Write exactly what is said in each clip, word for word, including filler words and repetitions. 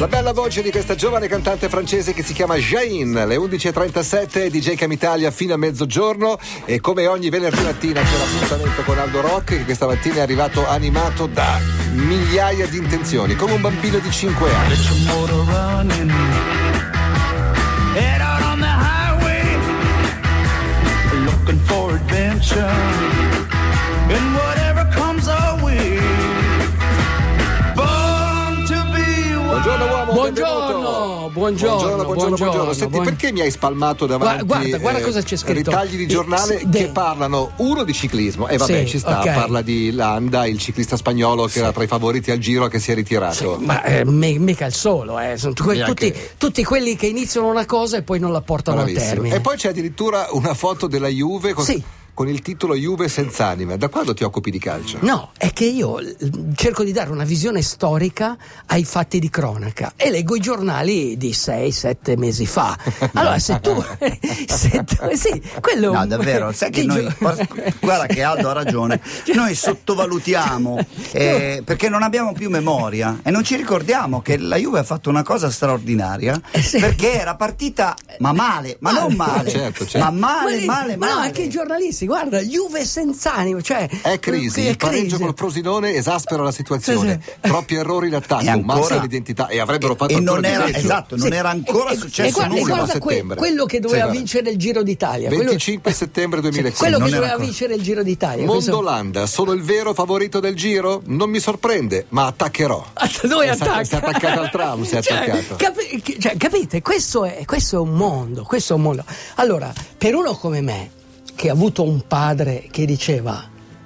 La bella voce di questa giovane cantante francese che si chiama Jaïn. Le undici e trentasette, D J Cam Italia fino a mezzogiorno, e come ogni venerdì mattina c'è l'appuntamento con Aldo Rock, che questa mattina è arrivato animato da migliaia di intenzioni, come un bambino di cinque anni. Head out on the highway, looking for adventure. And whatever comes our way. Born to be wild. Buongiorno uomo, buongiorno, buongiorno, buongiorno, buongiorno, buongiorno, buongiorno. Senti, buongiorno. Perché mi hai spalmato davanti? Guarda, guarda eh, cosa c'è scritto. Ritagli di giornale I, che parlano uno di ciclismo, e eh, vabbè, sì, ci sta, okay. Parla di Landa, il ciclista spagnolo che sì. era tra i favoriti al Giro, che si è ritirato. Sì, ma eh, me, mica il solo, eh. Sono tutti, tutti, tutti quelli che iniziano una cosa e poi non la portano Bravissimo. a termine. E poi c'è addirittura una foto della Juve con sì. con il titolo Juve senza anima. Da quando ti occupi di calcio? No, è che io cerco di dare una visione storica ai fatti di cronaca e leggo i giornali di sei sette mesi fa. Allora se tu, se tu sì, quello No, davvero, sai che noi guarda che Aldo ha ragione. Noi sottovalutiamo eh, perché non abbiamo più memoria e non ci ricordiamo che la Juve ha fatto una cosa straordinaria sì. perché era partita ma male, ma non male, certo, certo. ma male, ma lì, male, male. Ma no, anche i giornalisti guarda, Juve senza animo, cioè è crisi, è il pareggio crisi. col Frosinone esaspera la situazione, sì, sì. troppi errori in attacco, massa l'identità, e avrebbero fatto e, e non era, esatto, non sì. era ancora e, successo e, e nulla. E guarda que, quello che doveva sì, vincere il Giro d'Italia, venticinque settembre duemilacinque, sì, quello non che doveva ancora. vincere il Giro d'Italia. Mondo Landa, sono il vero favorito del Giro? Non mi sorprende, ma attaccherò. Noi attacca. Si è attaccato al tram, si è cioè, attaccato. Capi, cioè, capite, questo è questo è un mondo, questo è un mondo. Allora, per uno come me che ha avuto un padre che diceva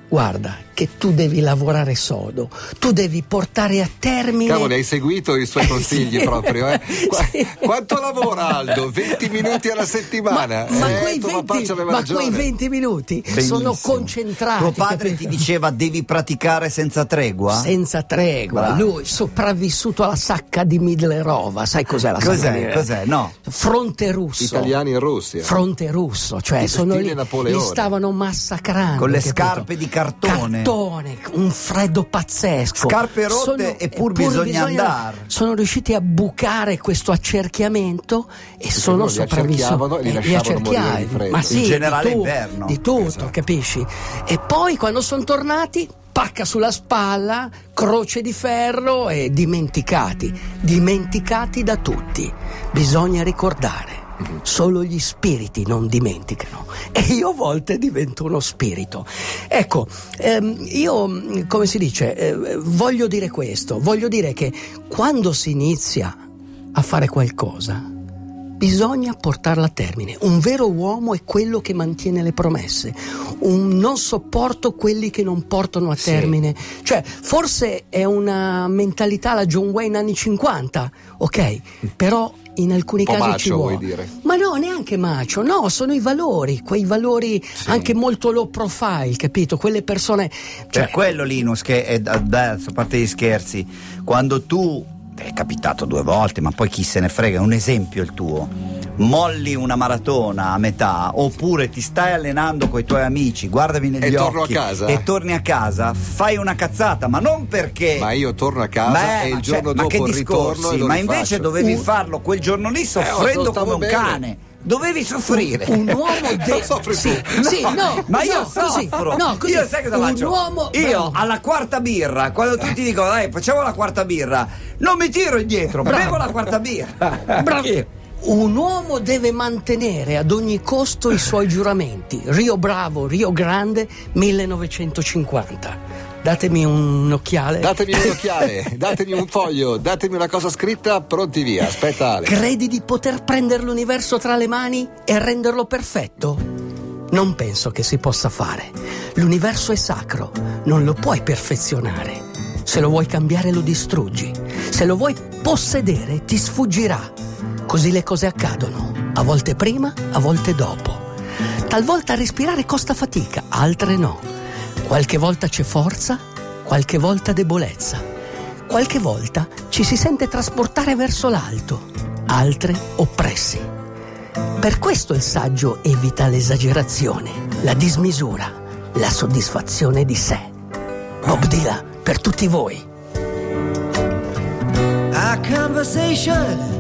guarda che tu devi lavorare sodo, tu devi portare a termine. Cavolo, hai seguito i suoi consigli sì. proprio eh? Qu- sì. Quanto lavora Aldo? venti minuti alla settimana. Ma, ma, eh, quei, venti, ma quei venti minuti Bellissimo. sono concentrati. Tuo padre capito? ti diceva devi praticare senza tregua? Senza tregua. Bravo. Lui sopravvissuto alla sacca di Midlerova. Sai cos'è la sacca? Cos'è? Cos'è? No. Fronte russo. Italiani in Russia. Fronte russo, cioè di sono lì, li stavano massacrando. Con le capito? scarpe di cartone. Car- un freddo pazzesco, scarpe rotte sono, e pur, pur bisogna, bisogna andare. Sono riusciti a bucare questo accerchiamento e Perché sono sopravvissuti e li accerchiavano di ma sì, il generale di tu, inverno di tutto, esatto. capisci? E poi quando sono tornati, pacca sulla spalla, croce di ferro e dimenticati dimenticati da tutti. Bisogna ricordare, solo gli spiriti non dimenticano, e io a volte divento uno spirito. Ecco, ehm, io come si dice eh, voglio dire questo, voglio dire che quando si inizia a fare qualcosa bisogna portarla a termine. Un vero uomo è quello che mantiene le promesse. Un non sopporto quelli che non portano a termine. Sì. Cioè, forse è una mentalità la John Wayne anni cinquanta, ok? Però in alcuni casi macio, ci vuole. Vuoi dire. Ma no, neanche macio, no, sono i valori, quei valori sì. anche molto low profile, capito? Quelle persone. Cioè, cioè quello Linus che è da, da, da parte gli scherzi, quando tu è capitato due volte, ma poi chi se ne frega, un esempio il tuo, molli una maratona a metà, oppure ti stai allenando con i tuoi amici, guardami negli e occhi torno a casa. e torni a casa, fai una cazzata, ma non perché ma io torno a casa Beh, e il giorno cioè, dopo ma che ritorno e lo ma invece dovevi farlo quel giorno lì soffrendo eh, come un bene. cane. Dovevi soffrire. Un uomo deve soffrire. Sì, no, sì, no, ma io no, soffro. Così, no, così. Io sai cosa un faccio? Uomo... Io alla quarta birra, quando tutti dicono dai, facciamo la quarta birra, non mi tiro indietro, Bravo. bevo la quarta birra. Bravo. Un uomo deve mantenere ad ogni costo i suoi giuramenti. Rio Bravo, Rio Grande, millenovecentocinquanta. Datemi un occhiale. Datemi un occhiale, datemi un foglio, datemi una cosa scritta, pronti via, aspetta Ale. Credi di poter prendere l'universo tra le mani e renderlo perfetto? Non penso che si possa fare. L'universo è sacro, non lo puoi perfezionare. Se lo vuoi cambiare lo distruggi. Se lo vuoi possedere ti sfuggirà. Così le cose accadono, a volte prima, a volte dopo. Talvolta respirare costa fatica, altre no. Qualche volta c'è forza, qualche volta debolezza. Qualche volta ci si sente trasportare verso l'alto, altre oppressi. Per questo il saggio evita l'esagerazione, la dismisura, la soddisfazione di sé. Bob Dylan, per tutti voi. conversation.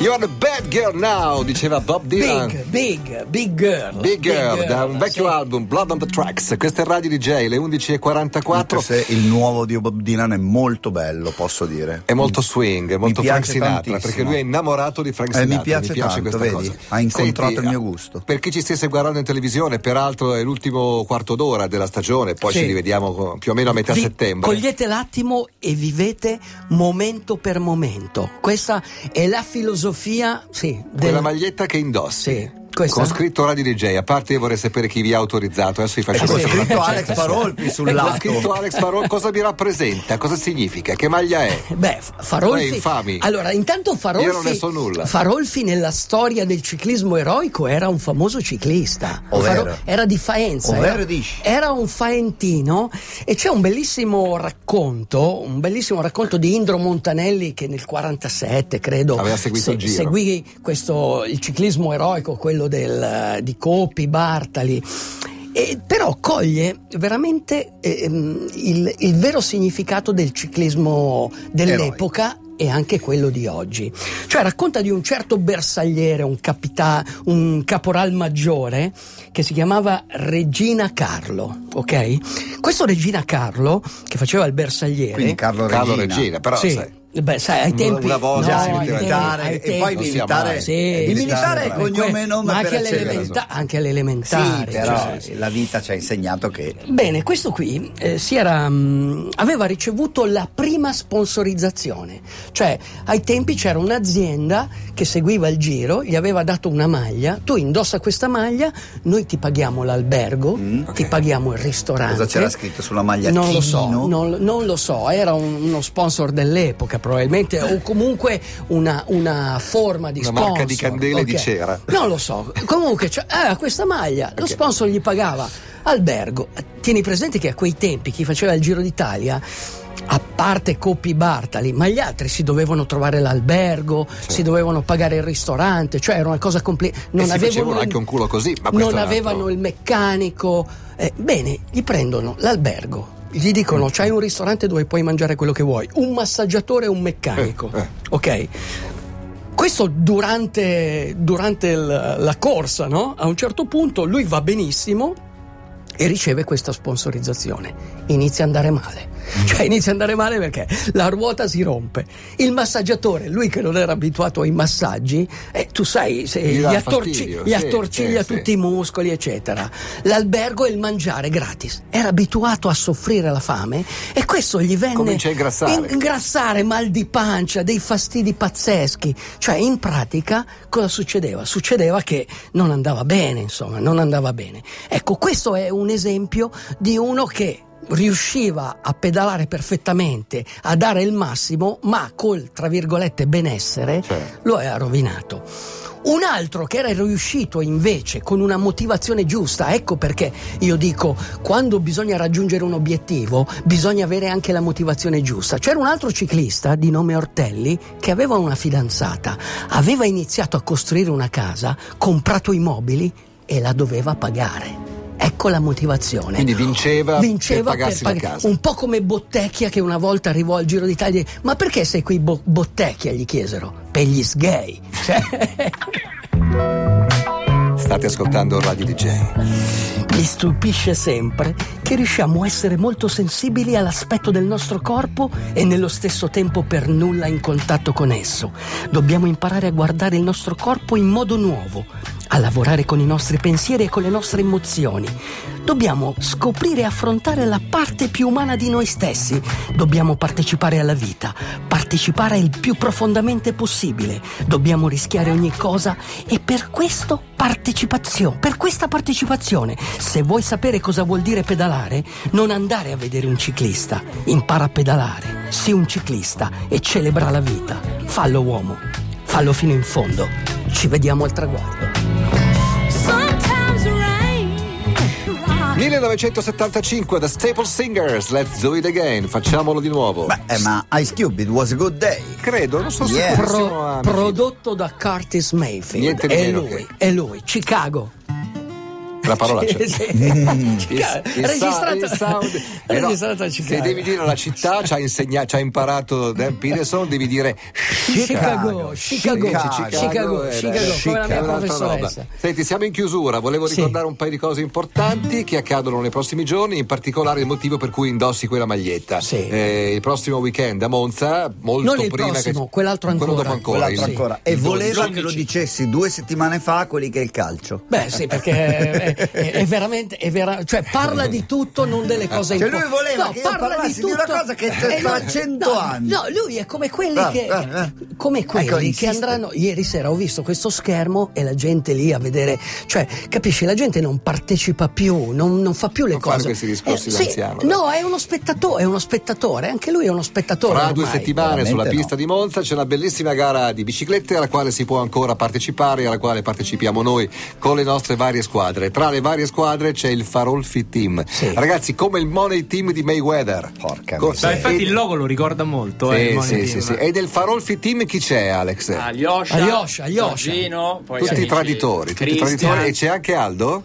You're the bad girl now, diceva Bob Dylan. Big, big, big girl. Big girl, big girl da un vecchio sì. album, Blood on the Tracks. Questa è Radio D J, le undici e quarantaquattro. Se il nuovo di Bob Dylan è molto bello, posso dire. È molto swing, è molto Frank Sinatra, tantissimo. Perché lui è innamorato di Frank Sinatra. Eh, mi piace, mi piace tanto, questa vedi, cosa. Ha incontrato Senti, il mio gusto. Per chi ci stesse guardando in televisione, peraltro è l'ultimo quarto d'ora della stagione, poi sì. ci rivediamo più o meno a metà Vi, settembre. Cogliete l'attimo e vivete momento per momento. Questa è la filosofia. Sofia, sì, della del... maglietta che indossi. Sì. Questa? Con scritto Radio D J, a parte io vorrei sapere chi vi ha autorizzato, adesso vi faccio eh, scritto Alex Farolfi sul lato. Scritto Alex Farolfi, cosa vi rappresenta? Cosa significa? Che maglia è? Beh, Farolfi. Infami. Allora, intanto Farolfi. Io non ne so nulla. Farolfi nella storia del ciclismo eroico era un famoso ciclista. Faro... Era di Faenza. Era... era un faentino e c'è un bellissimo racconto, un bellissimo racconto di Indro Montanelli che nel quarantasette, credo, aveva seguito se... il giro. Seguì questo il ciclismo eroico, quello Del, di Coppi, Bartali, e però coglie veramente eh, il, il vero significato del ciclismo dell'epoca Eroi. E anche quello di oggi. Cioè racconta di un certo bersagliere, un, capita, un caporal maggiore che si chiamava Regina Carlo, ok? Questo Regina Carlo che faceva il bersagliere. Quindi Carlo Regina, Carlo Regina però sì. sai. Beh, sai, ai tempi una volta no, militare tempi, e tempi. Poi militare, sì, militare, militare è cognome e nome, ma anche, per l'elementa- anche l'elementare, sì, però cioè, sì. la vita ci ha insegnato che bene questo qui eh, si era mh, aveva ricevuto la prima sponsorizzazione, cioè ai tempi c'era un'azienda che seguiva il giro, gli aveva dato una maglia, tu indossa questa maglia, noi ti paghiamo l'albergo, mm, okay. ti paghiamo il ristorante. Cosa c'era scritto sulla maglia? Non lo so, non, non lo so, era un, uno sponsor dell'epoca probabilmente, o comunque una, una forma di una sponsor, una marca di candele, okay. di cera, non lo so, comunque cioè, eh, questa maglia okay. lo sponsor gli pagava albergo. Tieni presente che a quei tempi chi faceva il Giro d'Italia, a parte Coppi, Bartali, ma gli altri si dovevano trovare l'albergo, cioè. si dovevano pagare il ristorante, cioè era una cosa completa, non e avevano anche un culo così, ma non avevano altro. Il meccanico eh, bene, gli prendono l'albergo, gli dicono c'hai un ristorante dove puoi mangiare quello che vuoi, un massaggiatore e un meccanico, ok? Questo durante durante l- la corsa, no? A un certo punto lui va benissimo e riceve questa sponsorizzazione, inizia a andare male, cioè inizia a andare male perché la ruota si rompe, il massaggiatore, lui che non era abituato ai massaggi, eh, tu sai se gli, gli, attorci- fastidio, gli sì, attorciglia sì, tutti sì. i muscoli eccetera, l'albergo e il mangiare gratis, era abituato a soffrire la fame e questo gli venne comincia a ingrassare. ingrassare, mal di pancia, dei fastidi pazzeschi, cioè in pratica cosa succedeva? Succedeva che non andava bene, insomma non andava bene. Ecco, questo è un esempio di uno che riusciva a pedalare perfettamente, a dare il massimo, ma col tra virgolette benessere cioè. lo aveva rovinato. Un altro che era riuscito invece con una motivazione giusta, ecco perché io dico quando bisogna raggiungere un obiettivo bisogna avere anche la motivazione giusta. C'era un altro ciclista di nome Ortelli che aveva una fidanzata, aveva iniziato a costruire una casa, comprato i mobili e la doveva pagare. Ecco la motivazione. Quindi vinceva, vinceva per pagarsi per pag- la casa. Un po' come Bottecchia che una volta arrivò al Giro d'Italia. Ma perché sei qui bo- Bottecchia? Gli chiesero. Per gli sgay. State ascoltando Radio D J. Mi stupisce sempre che riusciamo a essere molto sensibili all'aspetto del nostro corpo e nello stesso tempo per nulla in contatto con esso. Dobbiamo imparare a guardare il nostro corpo in modo nuovo, a lavorare con i nostri pensieri e con le nostre emozioni. Dobbiamo scoprire e affrontare la parte più umana di noi stessi. Dobbiamo partecipare alla vita, partecipare il più profondamente possibile. Dobbiamo rischiare ogni cosa e per questo partecipazione, per questa partecipazione, se vuoi sapere cosa vuol dire pedalare, non andare a vedere un ciclista. Impara a pedalare, sii un ciclista e celebra la vita. Fallo uomo, fallo fino in fondo. Ci vediamo al traguardo. millenovecentosettantacinque, The Staples Singers, Let's Do It Again, facciamolo di nuovo. Beh, eh, ma Ice Cube, It Was a Good Day. Credo, non so yeah. se Pro, prodotto da Curtis Mayfield. Niente di meno. È lui, che... è lui, Chicago. la parolaccia. Mm. Registrata sound... eh no, a Chicago. Se devi dire la città ci ha insegnato, ci ha imparato Dan Peterson, devi dire Chicago, Chicago, Chicago, Chicago, Chicago, Chicago, Chicago, Chicago, come la mia professoressa. Senti, siamo in chiusura, volevo ricordare sì. un paio di cose importanti che accadono nei prossimi giorni, in particolare il motivo per cui indossi quella maglietta. Sì. Eh, il prossimo weekend a Monza, molto non prima il prossimo, che quell'altro ancora, quello dopo ancora, quell'altro sì. ancora. E voleva che lo dicessi due settimane fa, quelli che è il calcio. Beh, sì, perché è, è, è veramente è vera... cioè parla di tutto, non delle cose cioè, importanti. Lui voleva no, che parla di tutto, di una cosa che fa cento no, anni. No, lui è come quelli ah, che ah, ah. come quelli ecco, che insiste. andranno. Ieri sera ho visto questo schermo e la gente lì a vedere, cioè capisci, la gente non partecipa più, non, non fa più le non cose. Questi discorsi eh, d'anziano, sì, no, è uno spettatore, è uno spettatore, anche lui è uno spettatore. Tra ormai. due settimane sulla pista no. di Monza c'è una bellissima gara di biciclette alla quale si può ancora partecipare, alla quale partecipiamo noi con le nostre varie squadre. Tra le varie squadre c'è il Farolfi Team, sì. ragazzi, come il Money Team di Mayweather. Porca Con... sì. Infatti il logo lo ricorda molto. Sì, eh, il sì, Money sì, Team. Sì. E del Farolfi Team chi c'è, Alex? Alyosha, Alyosha, Alyosha. Giorgino, poi tutti i traditori, tutti traditori. E c'è anche Aldo?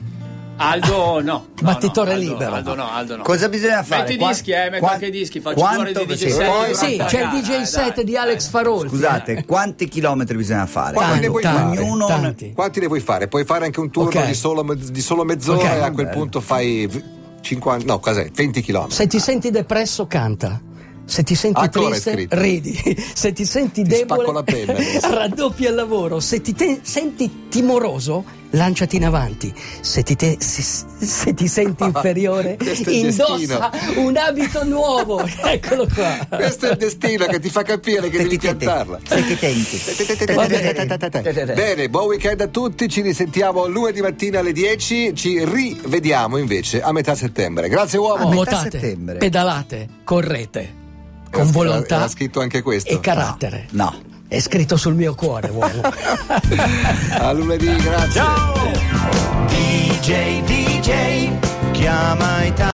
Aldo no, battitore no, no, libero. Aldo no, Aldo no. Cosa bisogna fare? Metti i dischi, eh, metti Qua... anche i dischi, faccio ore di D J set. Sì, c'è il D J set di Alex Farolfi. Scusate, quanti chilometri bisogna fare? Quanti ne vuoi fare? Ognuno... Quanti ne vuoi fare? Puoi fare anche un turno okay. di, solo, di solo mezz'ora okay, e a quel bello. punto fai cinquanta, no, cos'è? venti chilometri. Se ti senti depresso, canta. Se ti senti Ancora triste, ridi. Se ti senti ti debole, la penna, raddoppia il lavoro. Se ti te- senti timoroso, lanciati in avanti. Se ti, te- se, se ti senti inferiore, indossa destino. un abito nuovo. Eccolo qua. Questo è il destino che ti fa capire che devi piantarla. Se ti tenti. Bene, buon weekend a tutti. Ci risentiamo lunedì mattina alle dieci. Ci rivediamo invece a metà settembre. Grazie, uomo. Nuotate, pedalate, correte con volontà. Era scritto anche questo. E carattere. No. no. È scritto sul mio cuore, uomo. A lunedì, grazie. Ciao! D J, D J, chiama Italia.